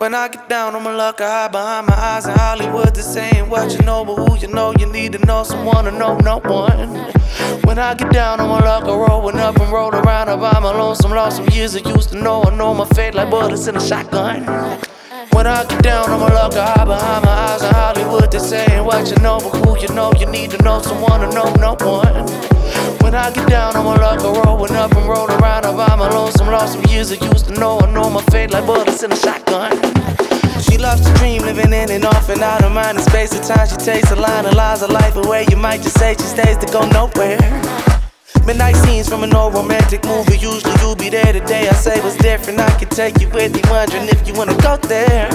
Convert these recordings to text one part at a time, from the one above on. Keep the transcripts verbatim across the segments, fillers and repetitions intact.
When I get down on my luck, I hide behind my eyes. In Hollywood, they're saying what you know, but who you know, you need to know someone to know no one. When I get down on my luck, I rollin' up and roll around. I buy my lonesome, lost some years I used to know. I know my fate like bullets in a shotgun. When I get down on my luck, I hide behind my eyes. In Hollywood, they're saying what you know, but who you know, you need to know someone to know no one. When I get down on my luck, I rollin' up and roll around. I buy my lonesome, lost some years I used to know. I know my fate like bullets in a shotgun. She loves to dream, living in and off and out of mind. In space and time, she takes a line and lies her life away. You might just say she stays to go nowhere. Midnight scenes from an old romantic movie. Usually you be there today. I say what's different, I can take you with me. Wondering if you wanna go there.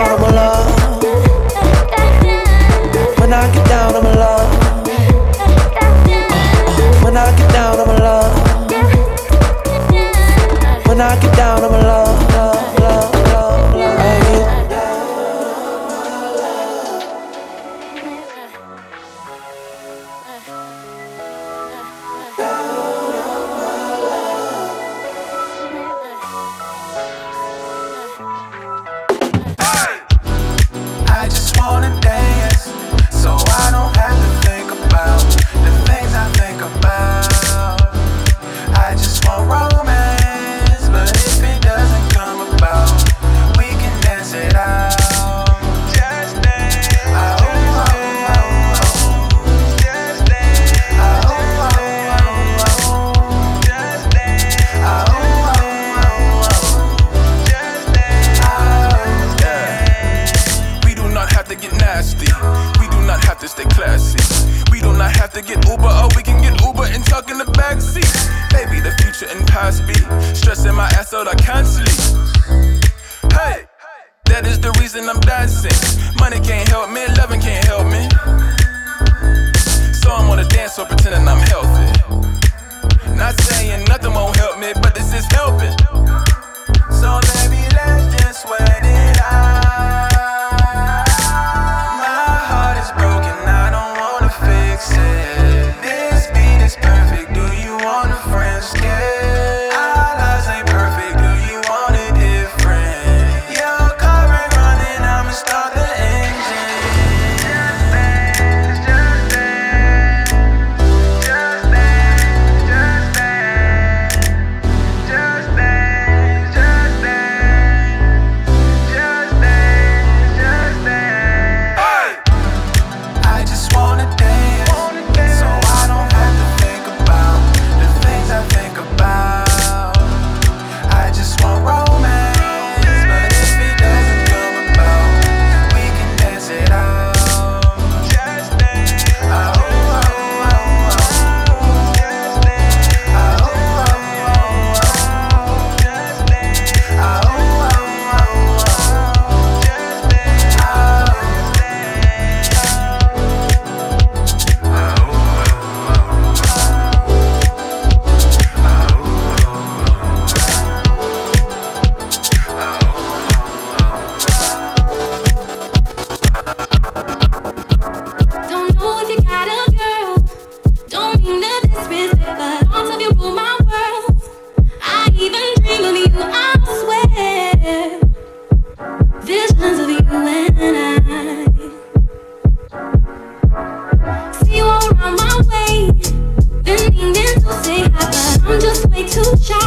Around my way. Girl, girl.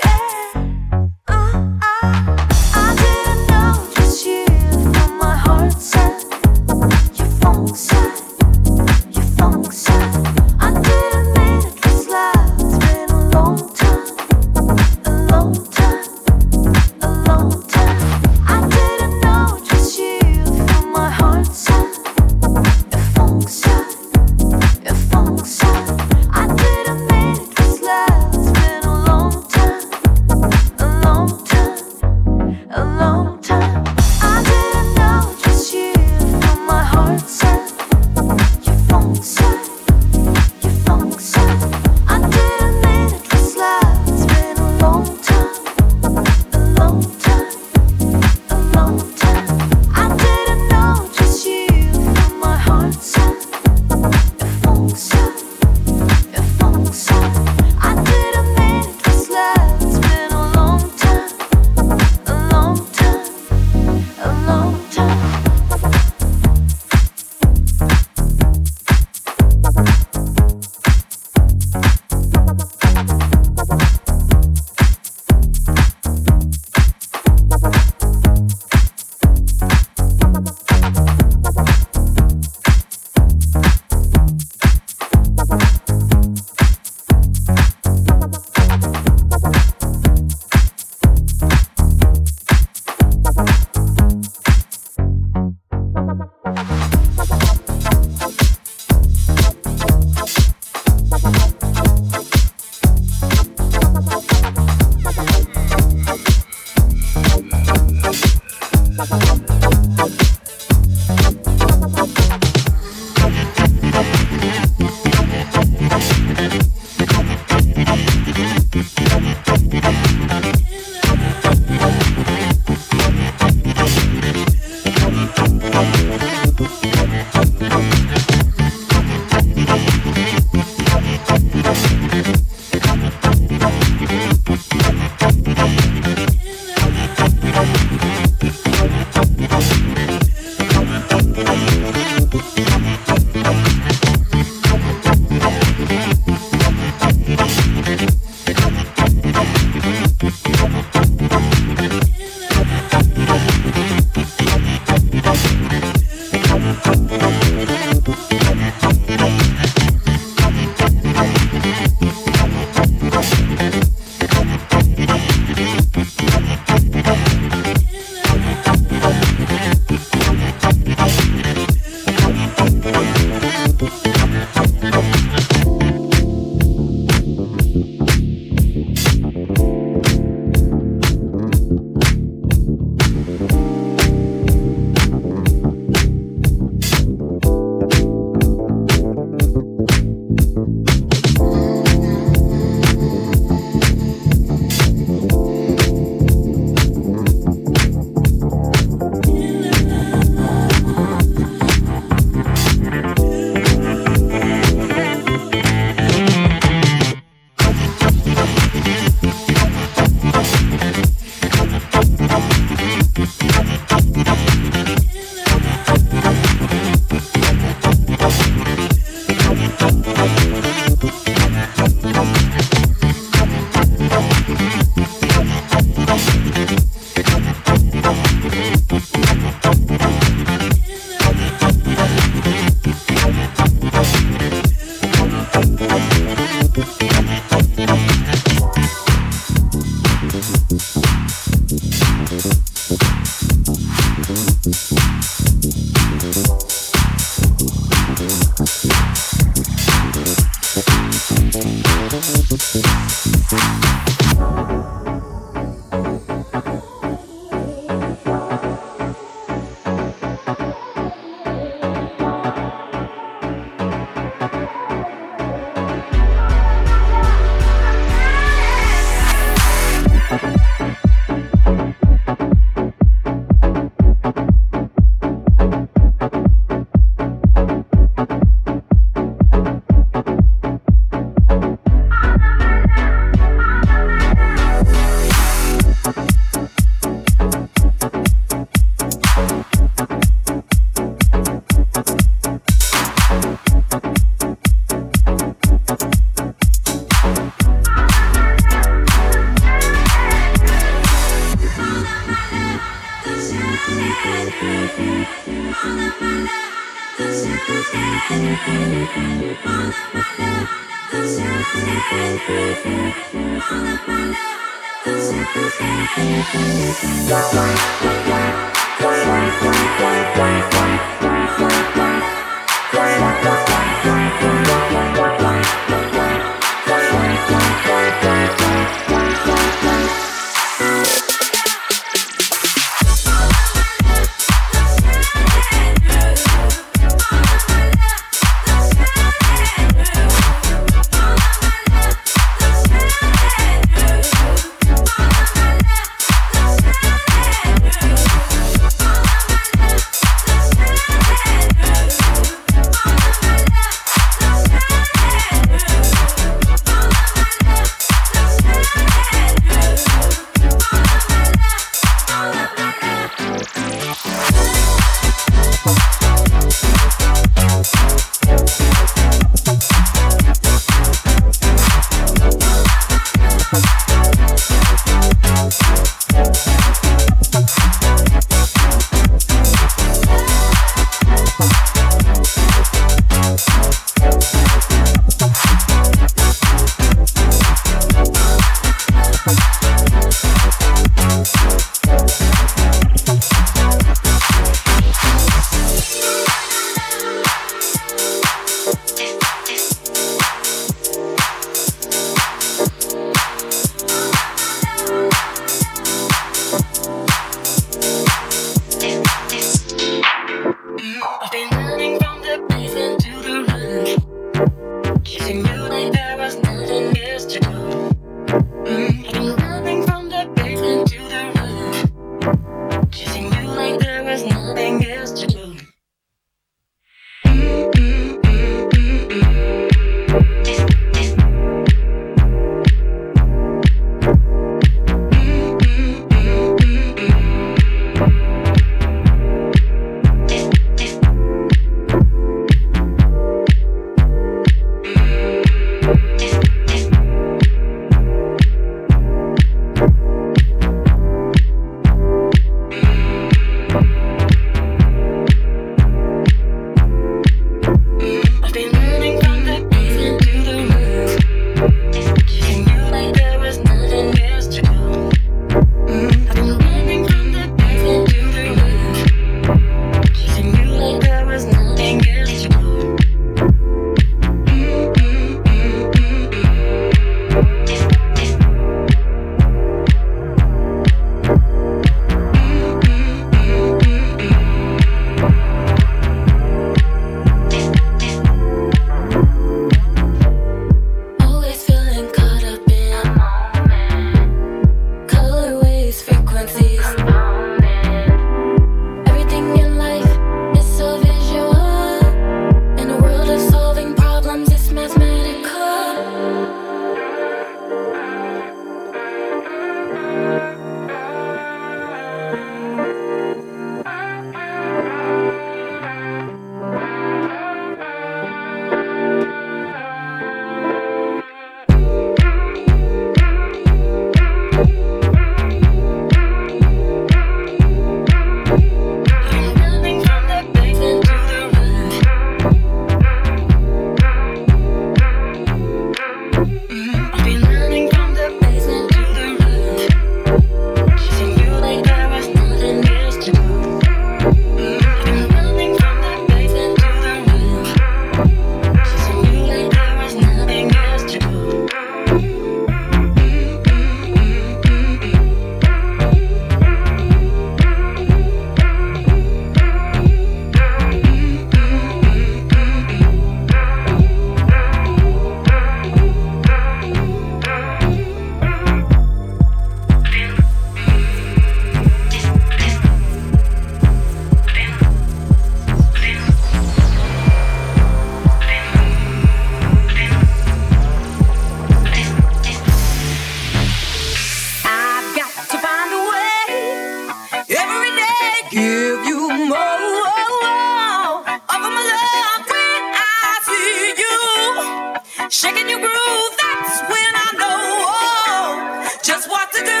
shaking your groove, that's when I know oh, just what to do.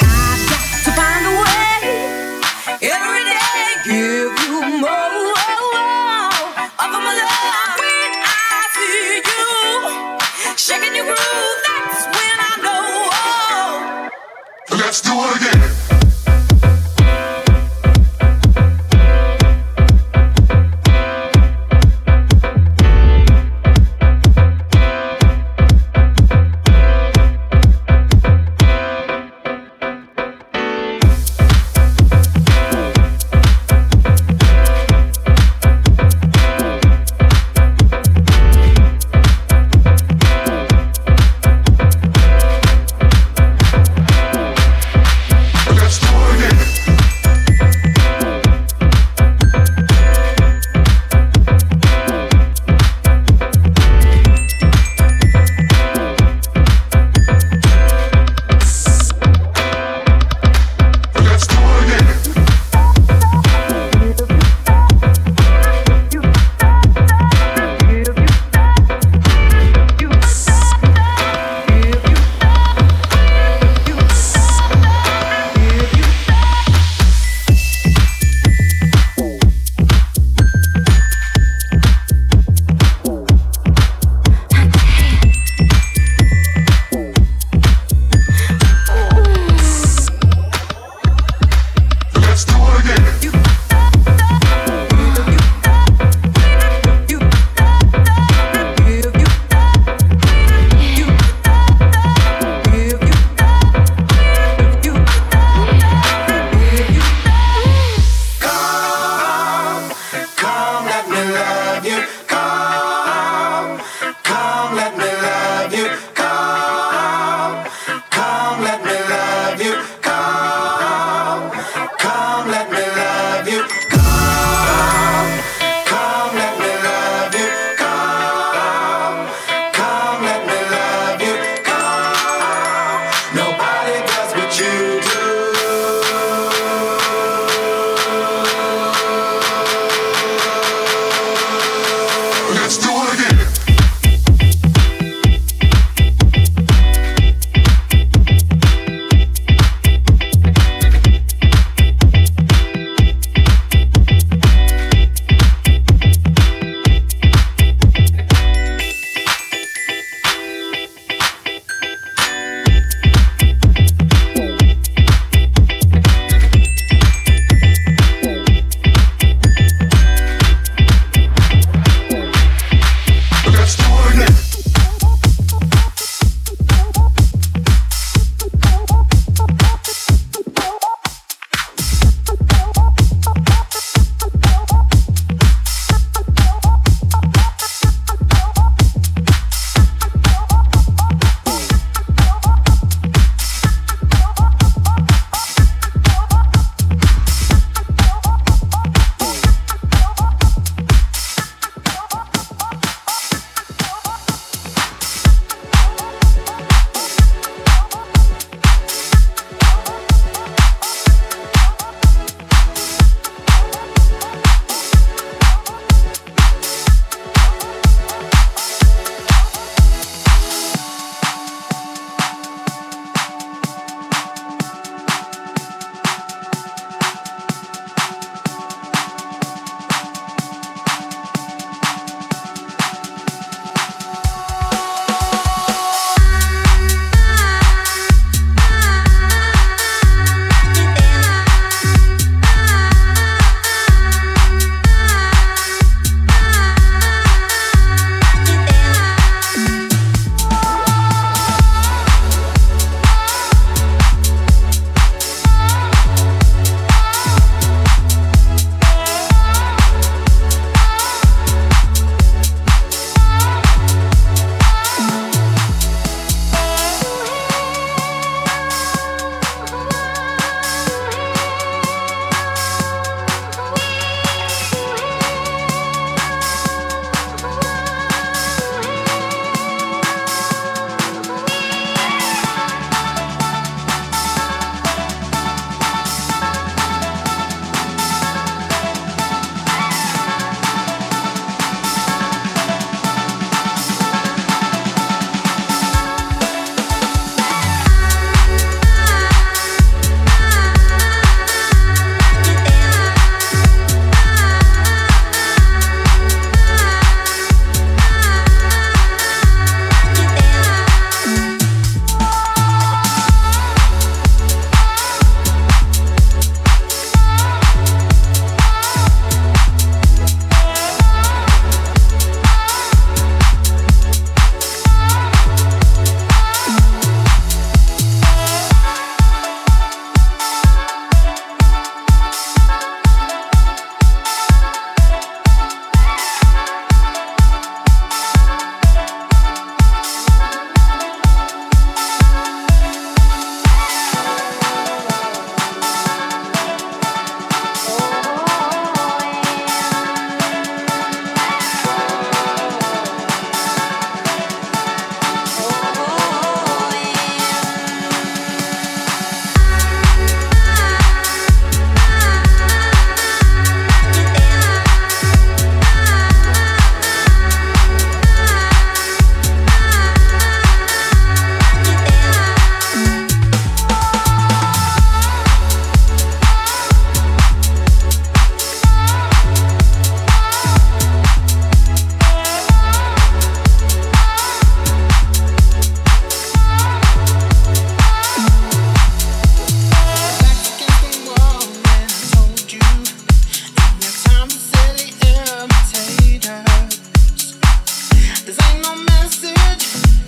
I've got to find a way every day, give you more oh, oh, of my love. When I see you shaking your groove, that's when I know oh, let's do it again.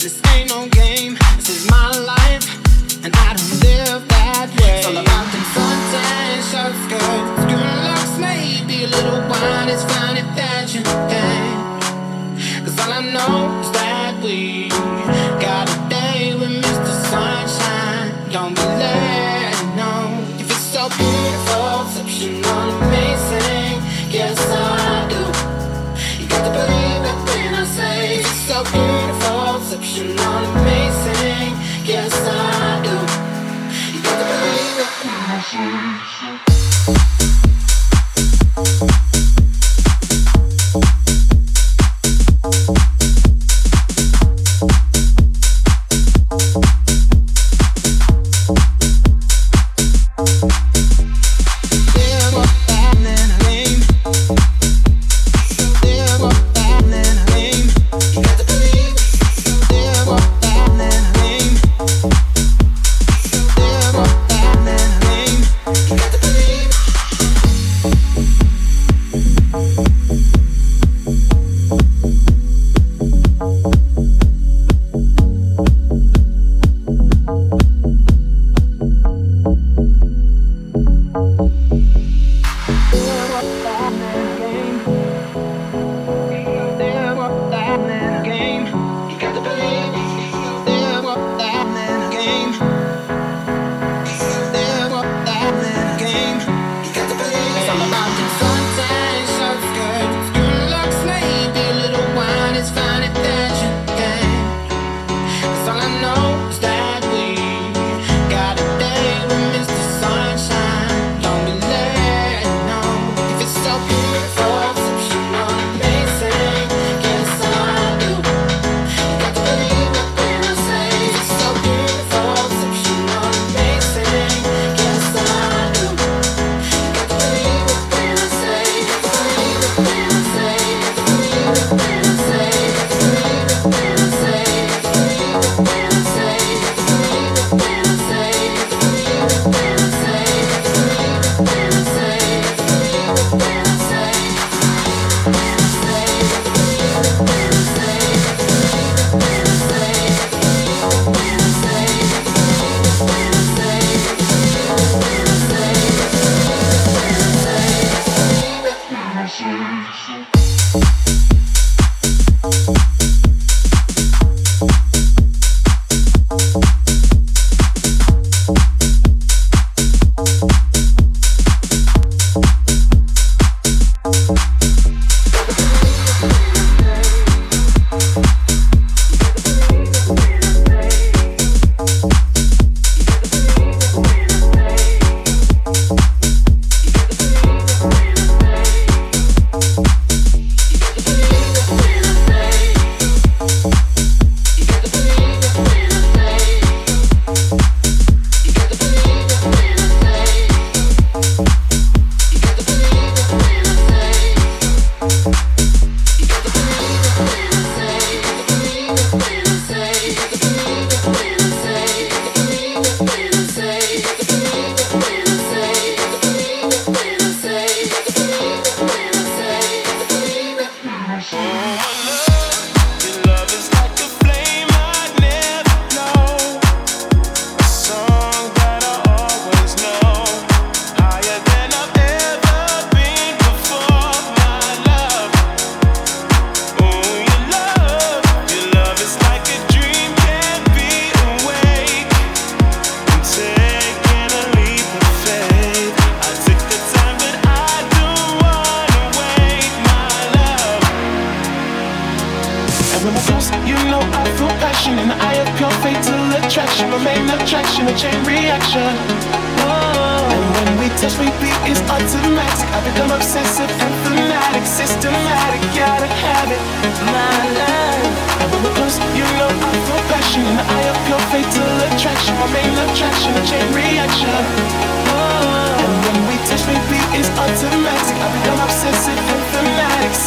This ain't no game, this is my life, and I don't live that way. It's all about them suntan shorts, skirts, good looks, maybe a little wine. It's fine if that's your thing, 'cause all I know is that we got a day with Mister Sunshine. Don't be late, no. You feel so beautiful, exceptional, amazing. Yes, I do. You got to believe everything I say. You feel so beautiful, exceptional, amazing. Yes, I do. You got to believe everything I say.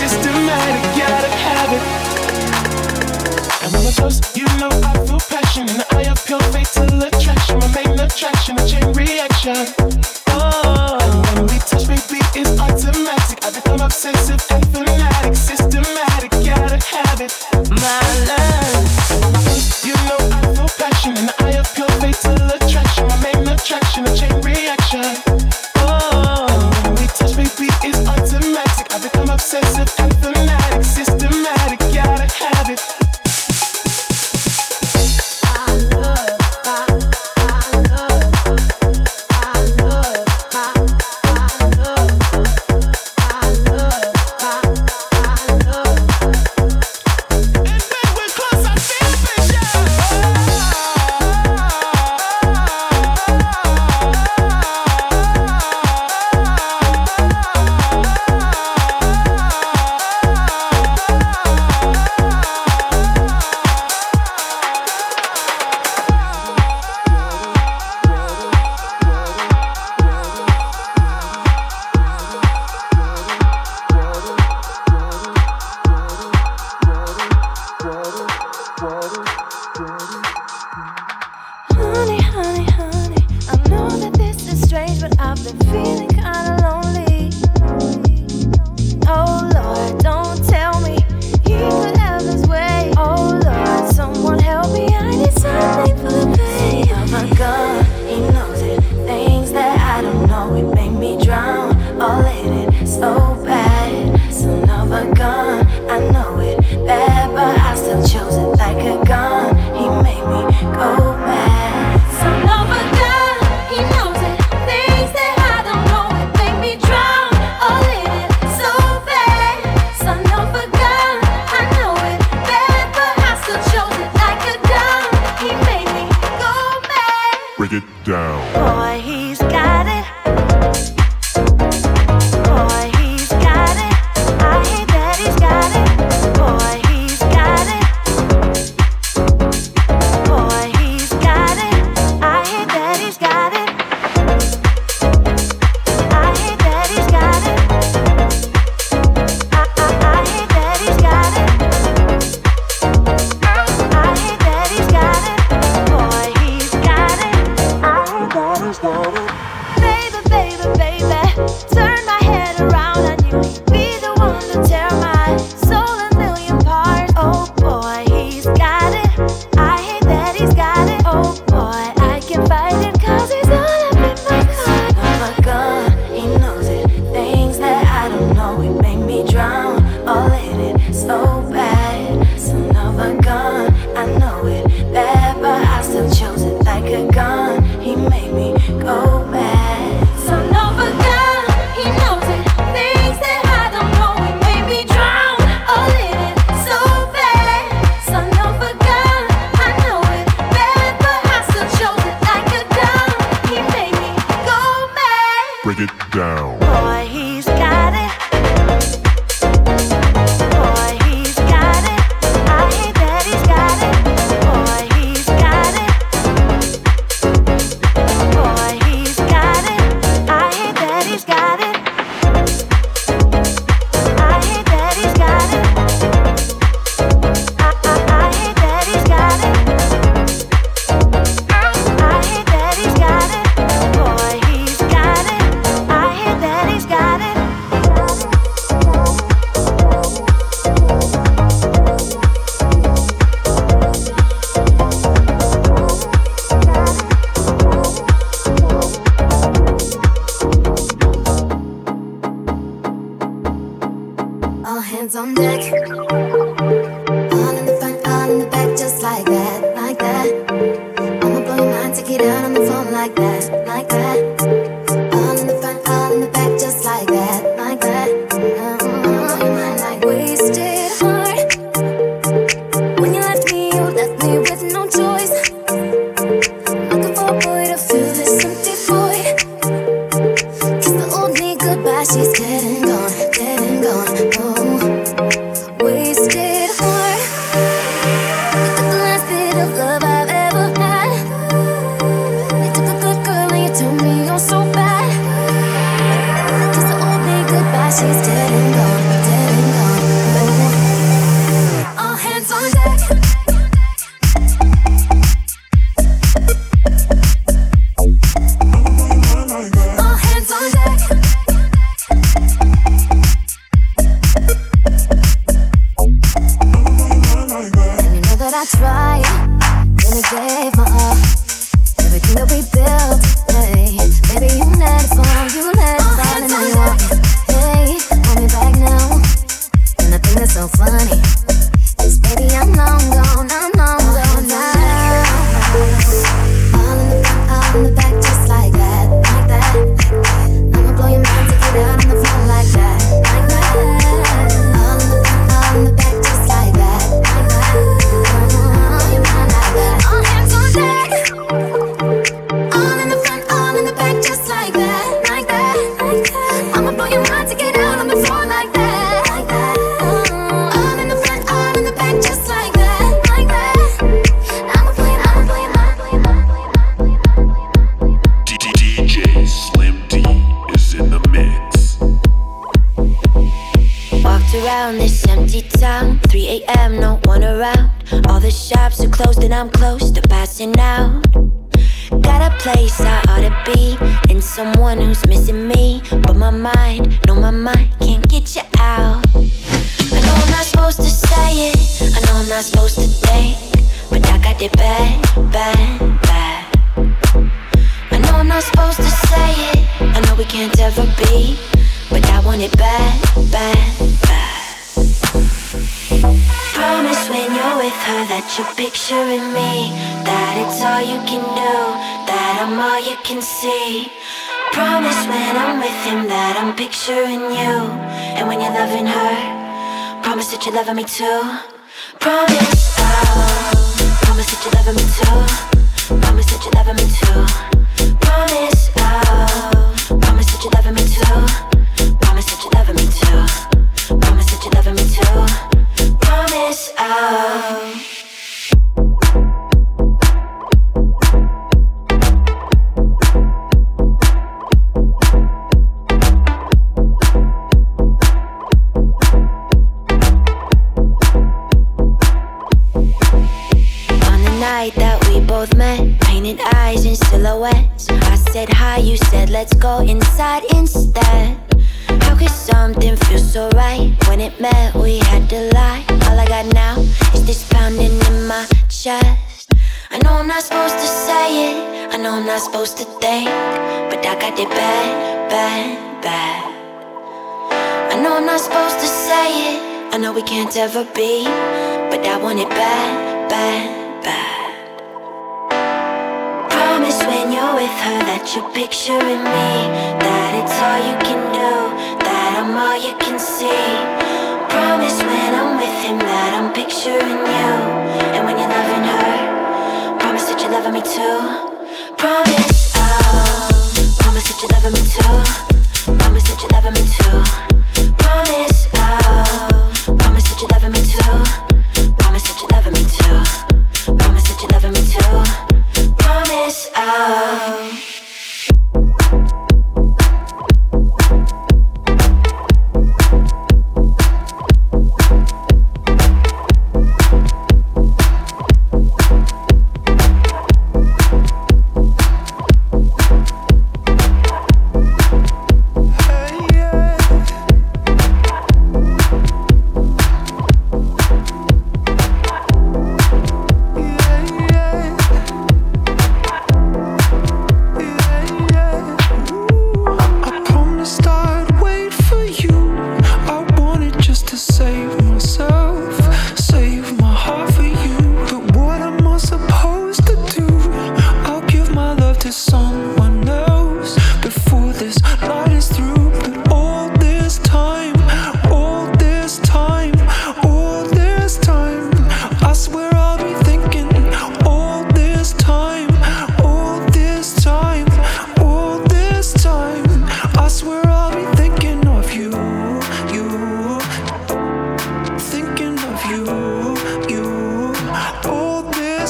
Systematic, gotta have it, my love.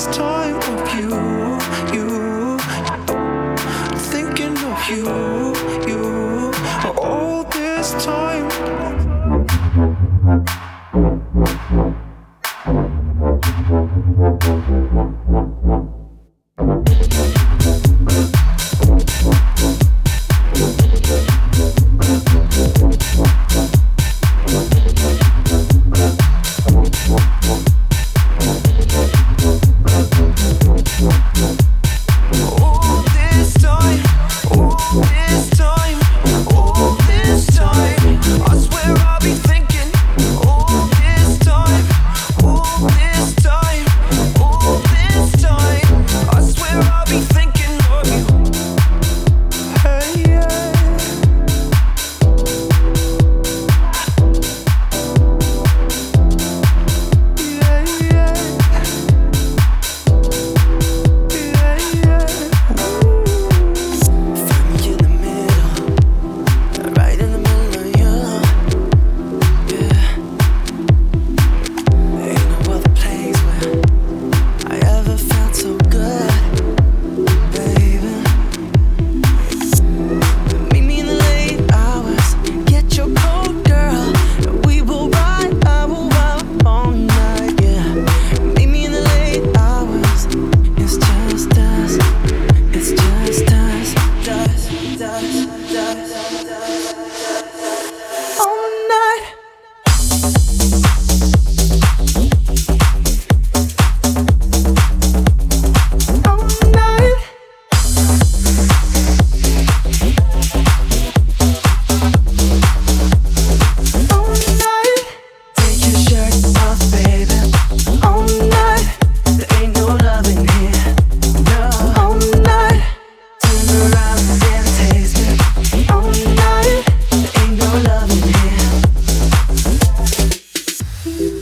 lost time of you, you, thinking of you, you, all this time.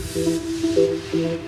Thank you.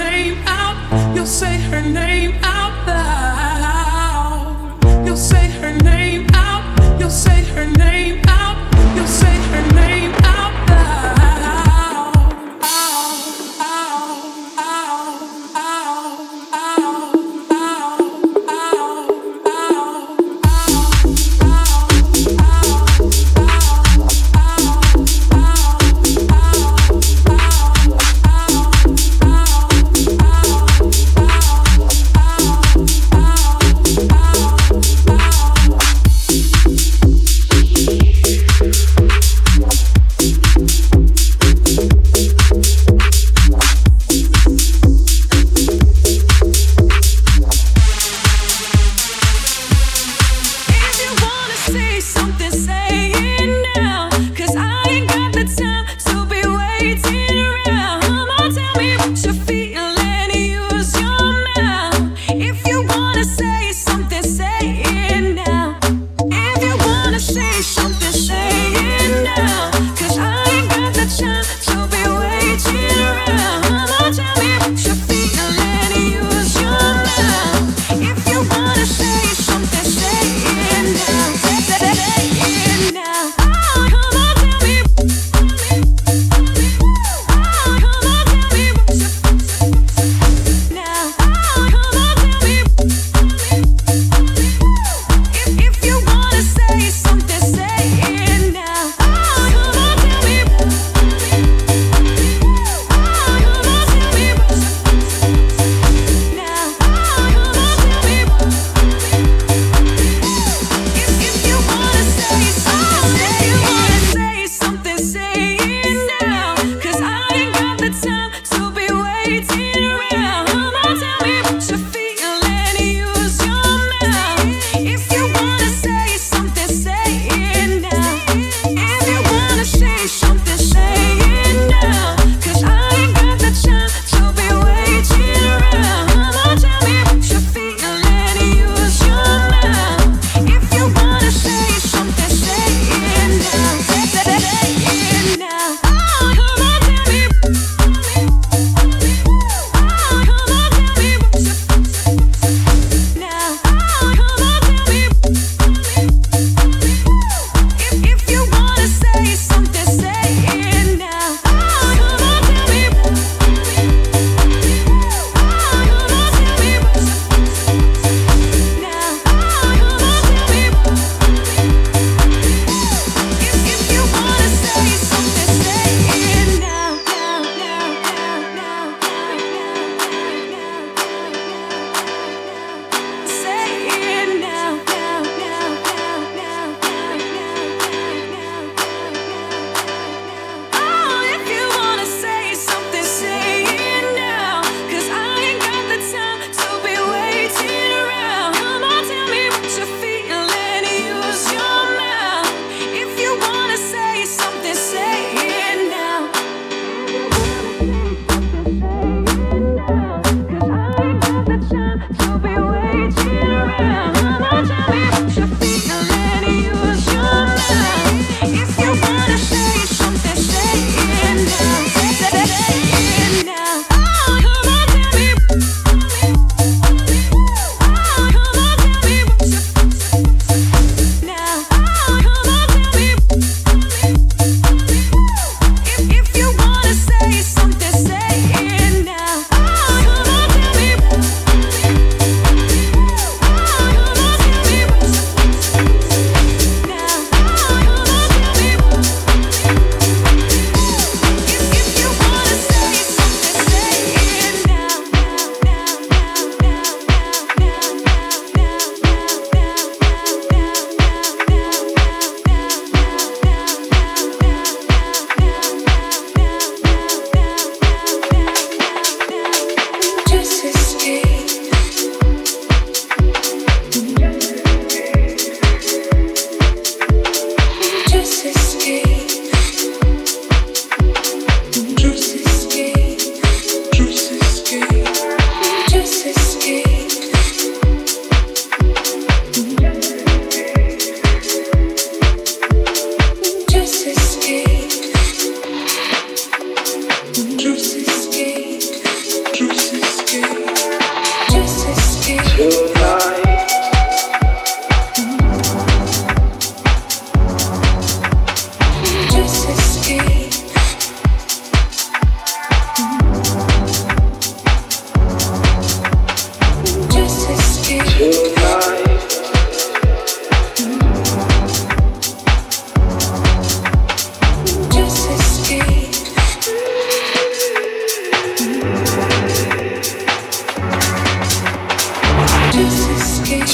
name out. You'll say her name out loud. You'll say her name out. You'll say her name out. You'll say her name out loud. Come on.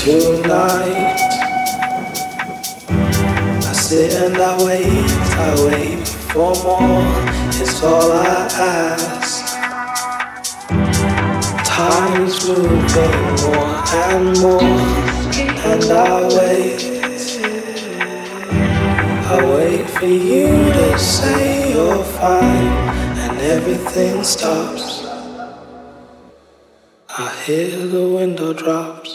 tonight. I sit and I wait, I wait for more. It's all I ask. Time's moving more and more, and I wait. I wait for you to say you're fine, and everything stops. I hear the window drops.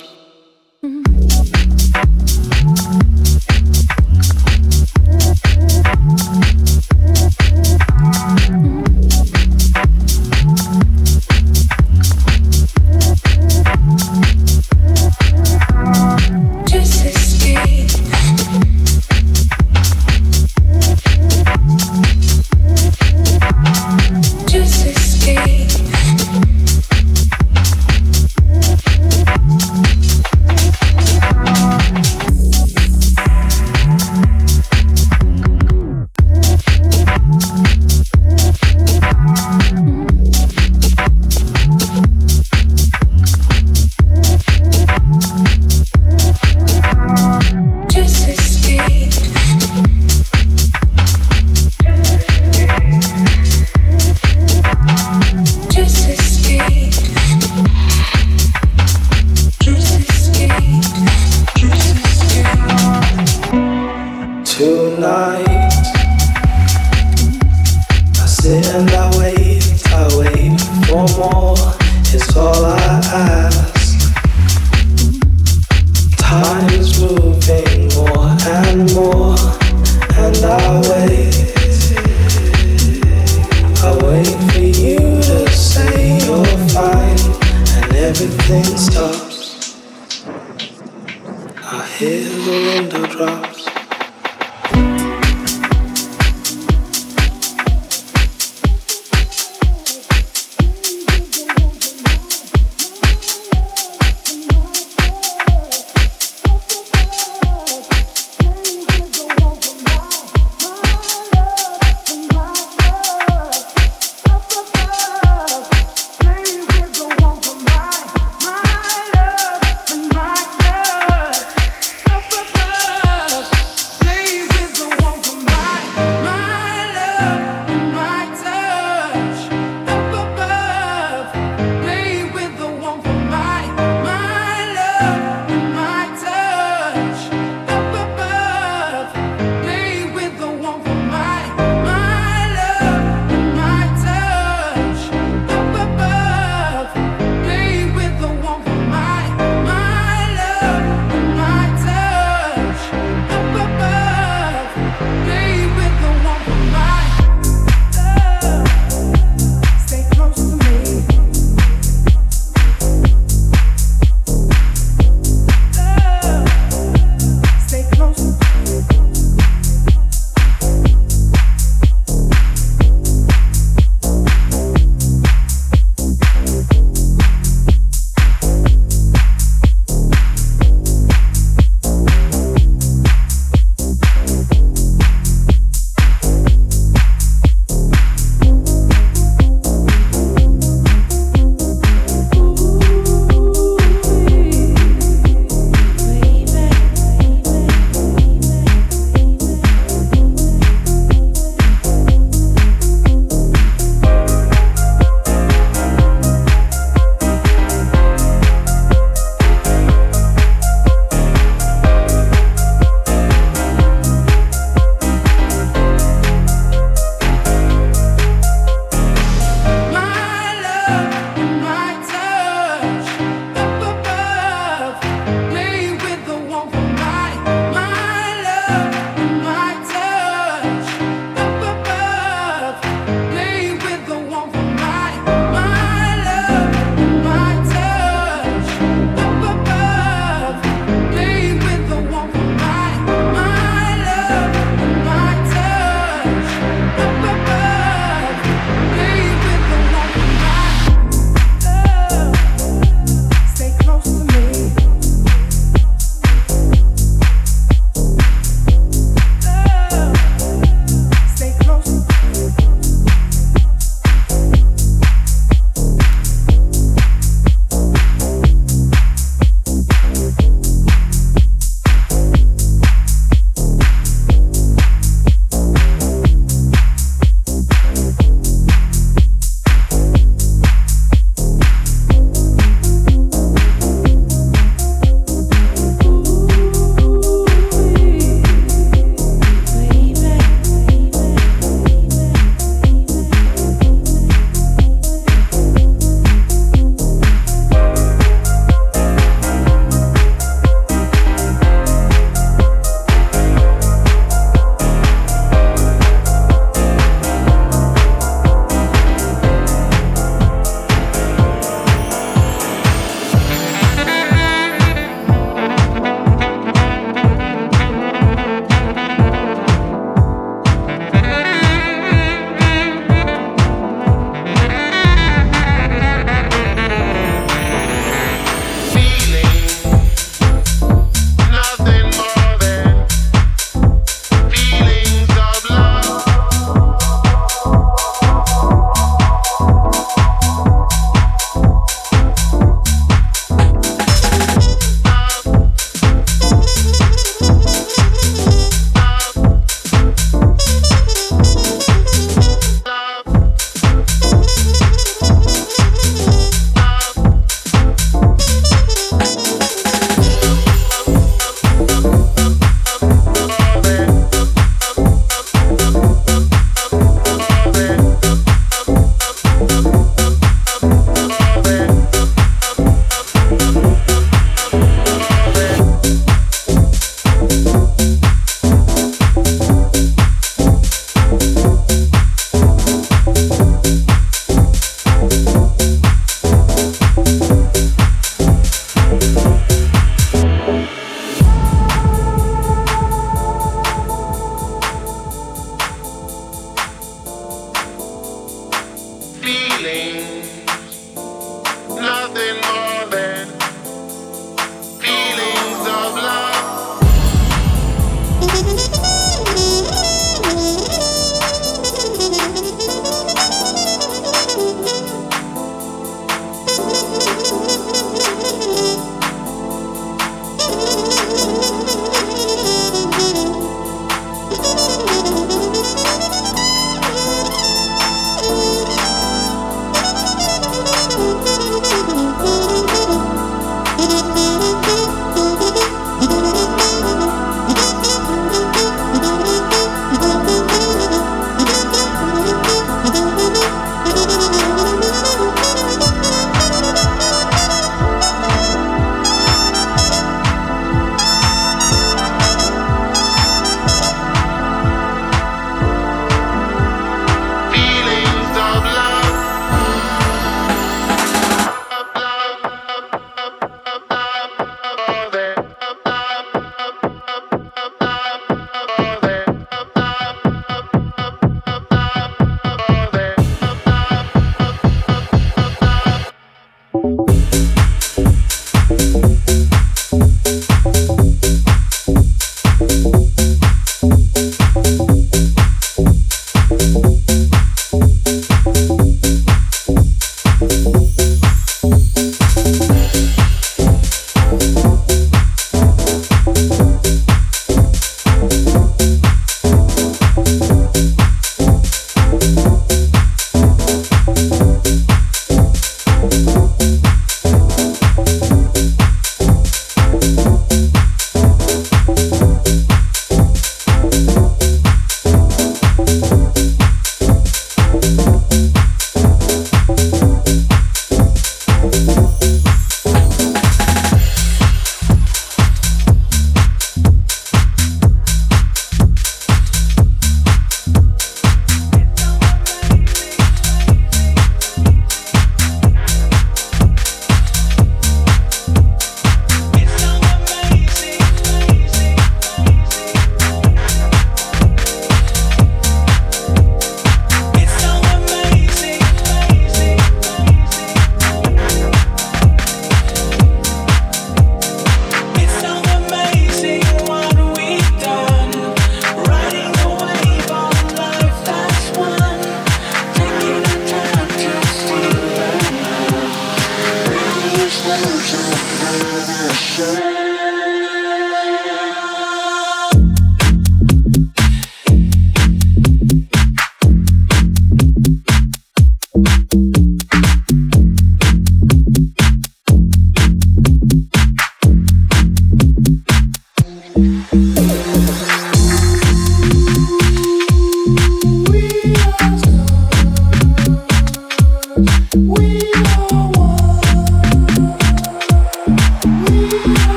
Shut up, shut up, shut up.